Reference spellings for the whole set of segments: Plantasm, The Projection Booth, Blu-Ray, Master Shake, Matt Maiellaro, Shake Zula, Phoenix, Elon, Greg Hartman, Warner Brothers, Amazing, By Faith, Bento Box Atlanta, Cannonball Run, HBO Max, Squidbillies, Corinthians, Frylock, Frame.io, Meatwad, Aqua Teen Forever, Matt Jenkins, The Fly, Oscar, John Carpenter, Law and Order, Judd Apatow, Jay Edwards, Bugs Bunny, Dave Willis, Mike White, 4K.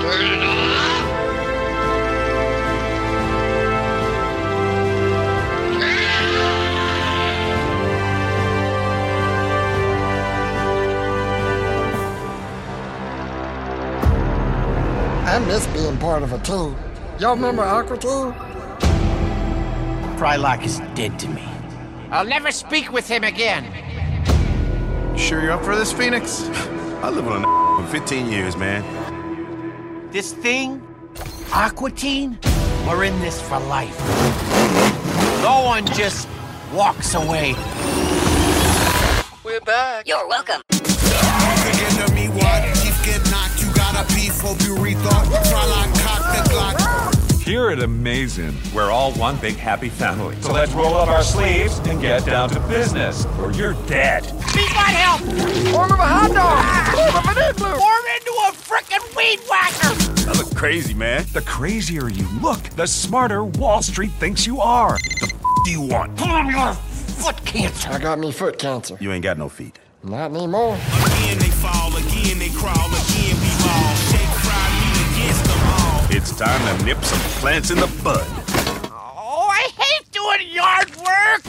Turn it off. I miss being part of a team. Y'all remember Aqua Teen? Frylock is dead to me. I'll never speak with him again. You sure you're up for this, Phoenix? I live on an for 15 years, man. This thing, Aqua Teen, we're in this for life. No one just walks away. We're back. You're welcome. Here at Amazing, we're all one big happy family. So let's roll up our sleeves and get down to business, or you're dead. Meat might help! Form of a hot dog! Form of an igloo! Form into a frickin' weed whacker! I look crazy, man. The crazier you look, the smarter Wall Street thinks you are. The f*** do you want? Pull on your foot cancer. I got me foot cancer. You ain't got no feet. Not anymore. Again they fall, again they crawl, again we fall. It's time to nip some plants in the bud. Oh, I hate doing yard work!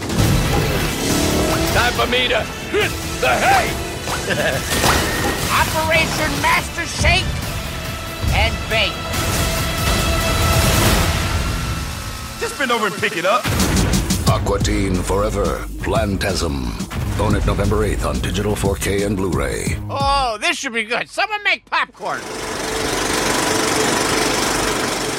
Time for me to hit the hay! Operation Master Shake and Bake. Just bend over and pick it up. Aqua Teen Forever, Plantasm. Own it November 8th on digital 4K and Blu-ray. Oh, this should be good. Someone make popcorn.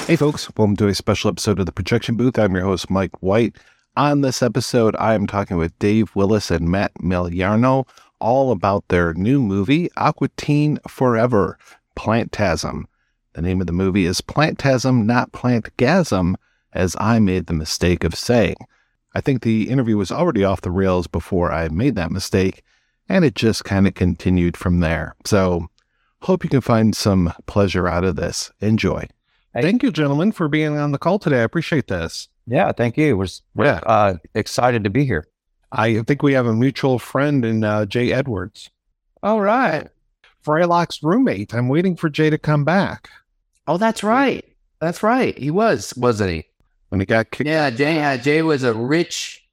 Hey folks, welcome to a special episode of The Projection Booth. I'm your host, Mike White. On this episode, I am talking with Dave Willis and Matt Maiellaro all about their new movie, Aqua Teen Forever, Plantasm. The name of the movie is Plantasm, not Plantgasm, as I made the mistake of saying. I think the interview was already off the rails before I made that mistake, and it just kind of continued from there. So, hope you can find some pleasure out of this. Enjoy. Thank you, gentlemen, for being on the call today. I appreciate this. Yeah, thank you. We're excited to be here. I think we have a mutual friend in Jay Edwards. All right. Frylock's roommate. I'm waiting for Jay to come back. Oh, that's right. That's right. He was, wasn't he? When he got kicked. Yeah, Jay was a rich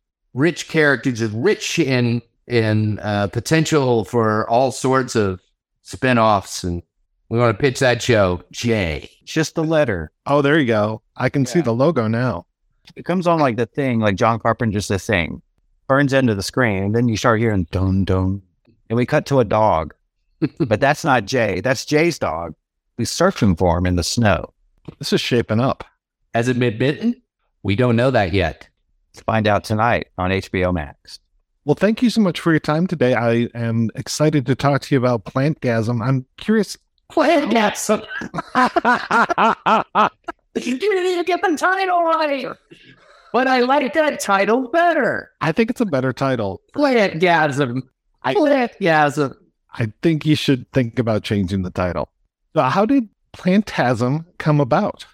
character, just rich in potential for all sorts of spinoffs, and we want to pitch that show, Jay. Just the letter. Oh, there you go. I can see the logo now. It comes on like The Thing, like John Carpenter's The Thing. Burns into the screen, and then you start hearing dun dun, and we cut to a dog. But that's not Jay. That's Jay's dog. We searching for him in the snow. This is shaping up. Has it been bitten? We don't know that yet. Let's find out tonight on HBO Max. Well, thank you so much for your time today. I am excited to talk to you about Plantgasm. I'm curious. Plantasm. You didn't even get the title right. But I like that title better. I think it's a better title. Plantasm. Plantasm. I think you should think about changing the title. So how did Plantasm come about?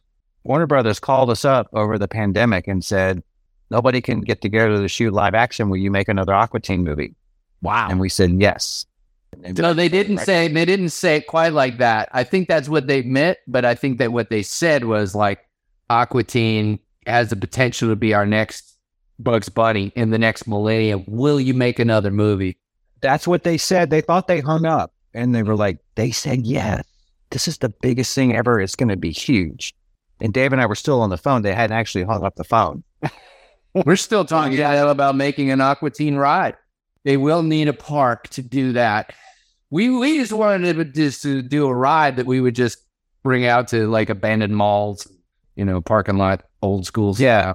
Warner Brothers called us up over the pandemic and said, nobody can get together to shoot live action. Will you make another Aqua Teen movie? Wow. And we said, yes. No, they didn't say it quite like that. I think that's what they meant, but I think that what they said was like, Aqua Teen has the potential to be our next Bugs Bunny in the next millennium. Will you make another movie? That's what they said. They thought they hung up, and they were like, they said, yeah, this is the biggest thing ever. It's going to be huge. And Dave and I were still on the phone. They hadn't actually hung up the phone. We're still talking about making an Aqua Teen ride. They will need a park to do that. We just wanted to do a ride that we would just bring out to like abandoned malls, you know, parking lot, old schools. Yeah,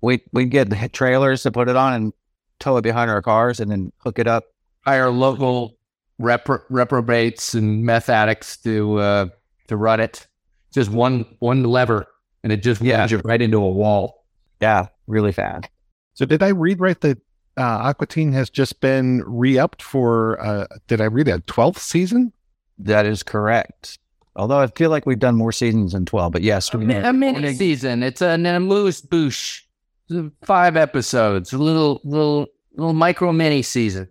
we'd get the trailers to put it on and tow it behind our cars and then hook it up. Hire local reprobates and meth addicts to run it. Just one lever, and it just runs it right into a wall. Yeah, really fast. So did I read right that Aqua Teen has just been re-upped for, did I read that, 12th season? That is correct. Although I feel like we've done more seasons than 12, but yes. A mini season. It's an Louis Bouche. 5 episodes, a little micro mini season.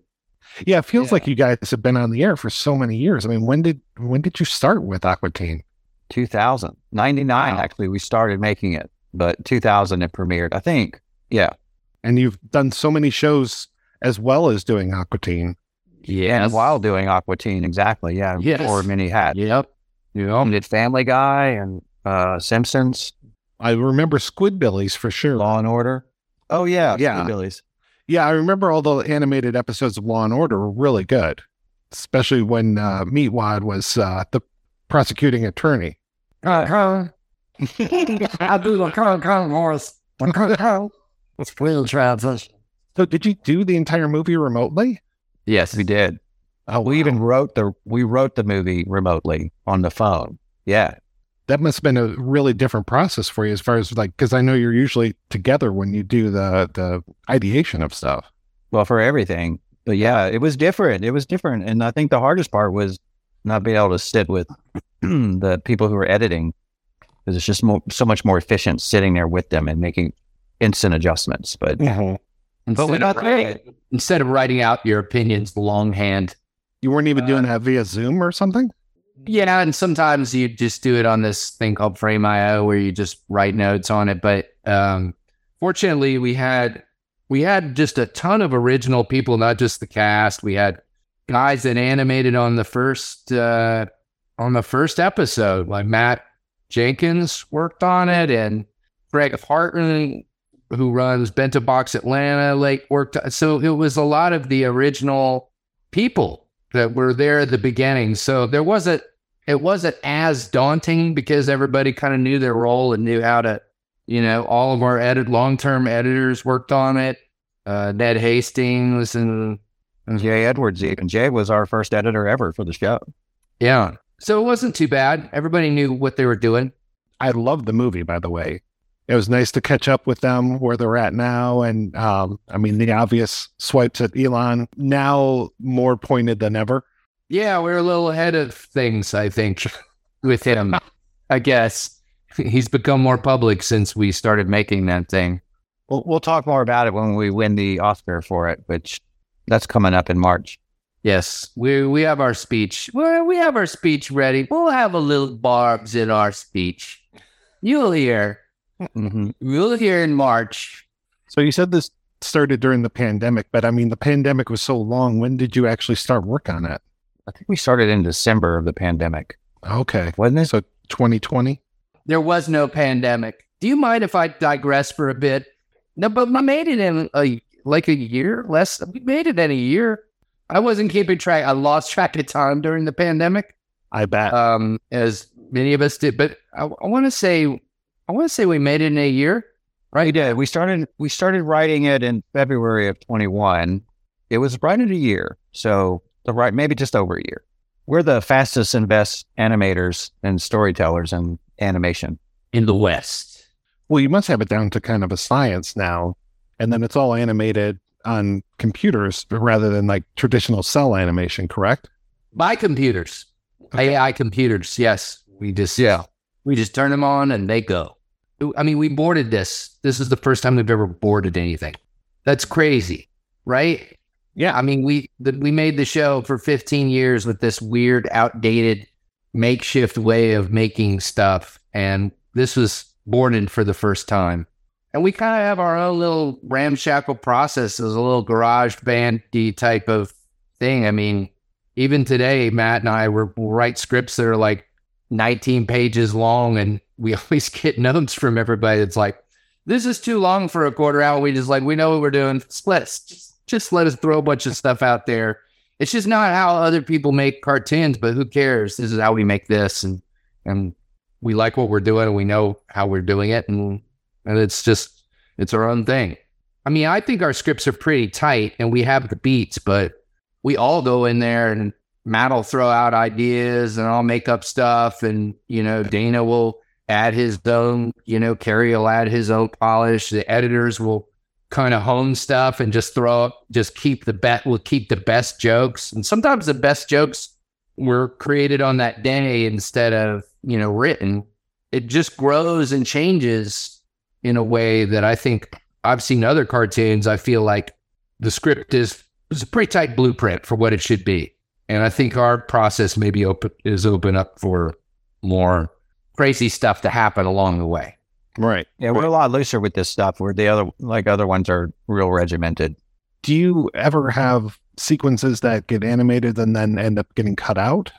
Yeah, it feels like you guys have been on the air for so many years. I mean, when did you start with Aqua Teen? 2000. 99, actually, we started making it, but 2000 it premiered, I think. Yeah. And you've done so many shows as well as doing Aqua Teen. Yeah, while doing Aqua Teen, exactly. Yeah, yes. Or many hats. Yep. You know, did Family Guy and Simpsons. I remember Squidbillies for sure. Law and Order. Oh, yeah. Yeah. Squidbillies. Yeah, I remember all the animated episodes of Law and Order were really good, especially when Meatwad was the prosecuting attorney. I do the Morris. It's real transition. So did you do the entire movie remotely? Yes, we did. Oh, we even wrote the movie remotely on the phone. Yeah. That must have been a really different process for you as far as like, because I know you're usually together when you do the ideation of stuff. Well, for everything. But yeah, it was different. It was different. And I think the hardest part was not being able to sit with the people who were editing, because it's just so much more efficient sitting there with them and making instant adjustments. But, instead of writing out your opinions longhand. You weren't even doing that via Zoom or something? Yeah, and sometimes you just do it on this thing called Frame.io where you just write notes on it. But fortunately, we had just a ton of original people, not just the cast. We had guys that animated on the first episode, like Matt Jenkins worked on it, and Greg Hartman, who runs Bento Box Atlanta, like worked. So it was a lot of the original people that were there at the beginning. So it wasn't as daunting because everybody kind of knew their role and knew how to, you know, all of our long-term editors worked on it. Ned Hastings and Jay Edwards even. Jay was our first editor ever for the show. Yeah. So it wasn't too bad. Everybody knew what they were doing. I loved the movie, by the way. It was nice to catch up with them where they're at now. And I mean, the obvious swipes at Elon now more pointed than ever. Yeah, we're a little ahead of things, I think, with him. I guess he's become more public since we started making that thing. We'll talk more about it when we win the Oscar for it, which that's coming up in March. Yes, we have our speech. We have our speech ready. We'll have a little barbs in our speech. You'll hear. Mm-hmm. We'll hear in March. So you said this started during the pandemic, but I mean, the pandemic was so long. When did you actually start work on it? I think we started in December of the pandemic. Okay. Wasn't it? So 2020? There was no pandemic. Do you mind if I digress for a bit? No, but we made it in a year less. We made it in a year. I wasn't keeping track. I lost track of time during the pandemic. I bet. As many of us did. But I want to say we made it in a year, right? We did. We started writing it in February of 21. It was right in a year, so maybe just over a year. We're the fastest and best animators and storytellers in animation in the West. Well, you must have it down to kind of a science now, and then it's all animated on computers rather than like traditional cell animation, correct? By computers, okay. AI computers. Yes, we just We just turn them on and they go. I mean, we boarded this. This is the first time we've ever boarded anything. That's crazy, right? Yeah. I mean, we made the show for 15 years with this weird, outdated, makeshift way of making stuff. And this was boarded for the first time. And we kind of have our own little ramshackle process as a little garage band-y type of thing. I mean, even today, Matt and I will write scripts that are like 19 pages long, and we always get notes from everybody that's like, this is too long for a quarter hour. We just like, we know what we're doing. Just let us throw a bunch of stuff out there. It's just not how other people make cartoons, but who cares? This is how we make this, and we like what we're doing, and we know how we're doing it, and it's our own thing. I mean, I think our scripts are pretty tight, and we have the beats, but we all go in there, and Matt will throw out ideas, and I'll make up stuff, and, you know, Dana will add his own, you know, Kerry will add his own polish. The editors will kind of hone stuff and just keep the best jokes. And sometimes the best jokes were created on that day instead of, you know, written, it just grows and changes in a way that I think I've seen other cartoons. I feel like the script is a pretty tight blueprint for what it should be. And I think our process maybe is open up for more crazy stuff to happen along the way. Right. Yeah, we're a lot looser with this stuff where the other, like other ones are real regimented. Do you ever have sequences that get animated and then end up getting cut out?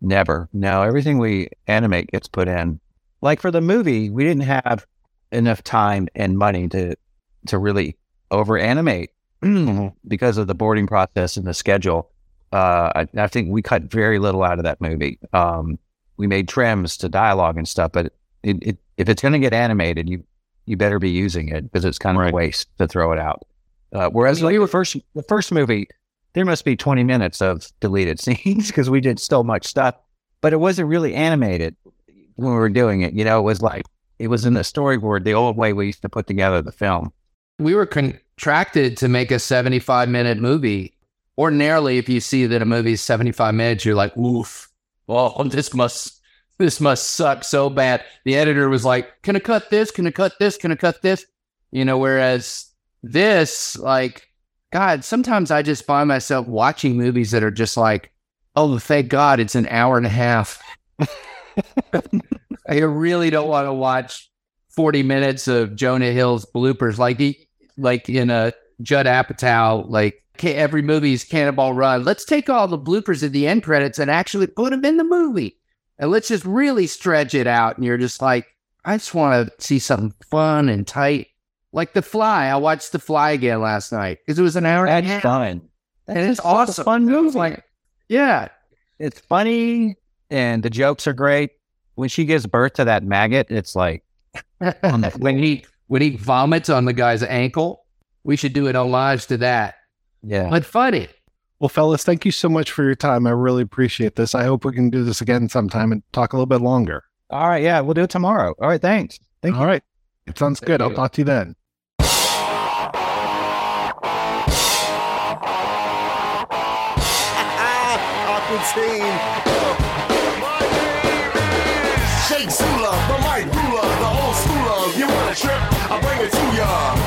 Never. No, everything we animate gets put in. Like for the movie, we didn't have enough time and money to really over-animate because of the boarding process and the schedule. I think we cut very little out of that movie. We made trims to dialogue and stuff, but it if it's going to get animated, you better be using it because it's kind of a waste to throw it out. Whereas like the first movie, there must be 20 minutes of deleted scenes because we did so much stuff, but it wasn't really animated when we were doing it. You know, it was like, it was in the storyboard, the old way we used to put together the film. We were contracted to make a 75-minute movie. Ordinarily, if you see that a movie is 75 minutes, you're like, oof, well, this must suck so bad. The editor was like, can I cut this? Can I cut this? Can I cut this? You know, whereas this, like, God, sometimes I just find myself watching movies that are just like, oh, thank God it's an hour and a half. I really don't want to watch 40 minutes of Jonah Hill's bloopers. Like in a Judd Apatow, like every movie is Cannonball Run. Let's take all the bloopers at the end credits and actually put them in the movie. And let's just really stretch it out. And you're just like, I just want to see something fun and tight. Like The Fly. I watched The Fly again last night because it was an hour and a half. Fun. And it's awesome. A fun movie. Like, yeah. It's funny and the jokes are great. When she gives birth to that maggot, it's like when he vomits on the guy's ankle, we should do an homage to that. Yeah. But funny. Well, fellas, thank you so much for your time. I really appreciate this. I hope we can do this again sometime and talk a little bit longer. All right. Yeah, we'll do it tomorrow. All right. Thanks. Thank you. All right. It sounds good. I'll talk to you then. Awkward scene. My name is Shake Zula, the mic ruler, the whole schooler. You want a trip? I'll bring it to ya.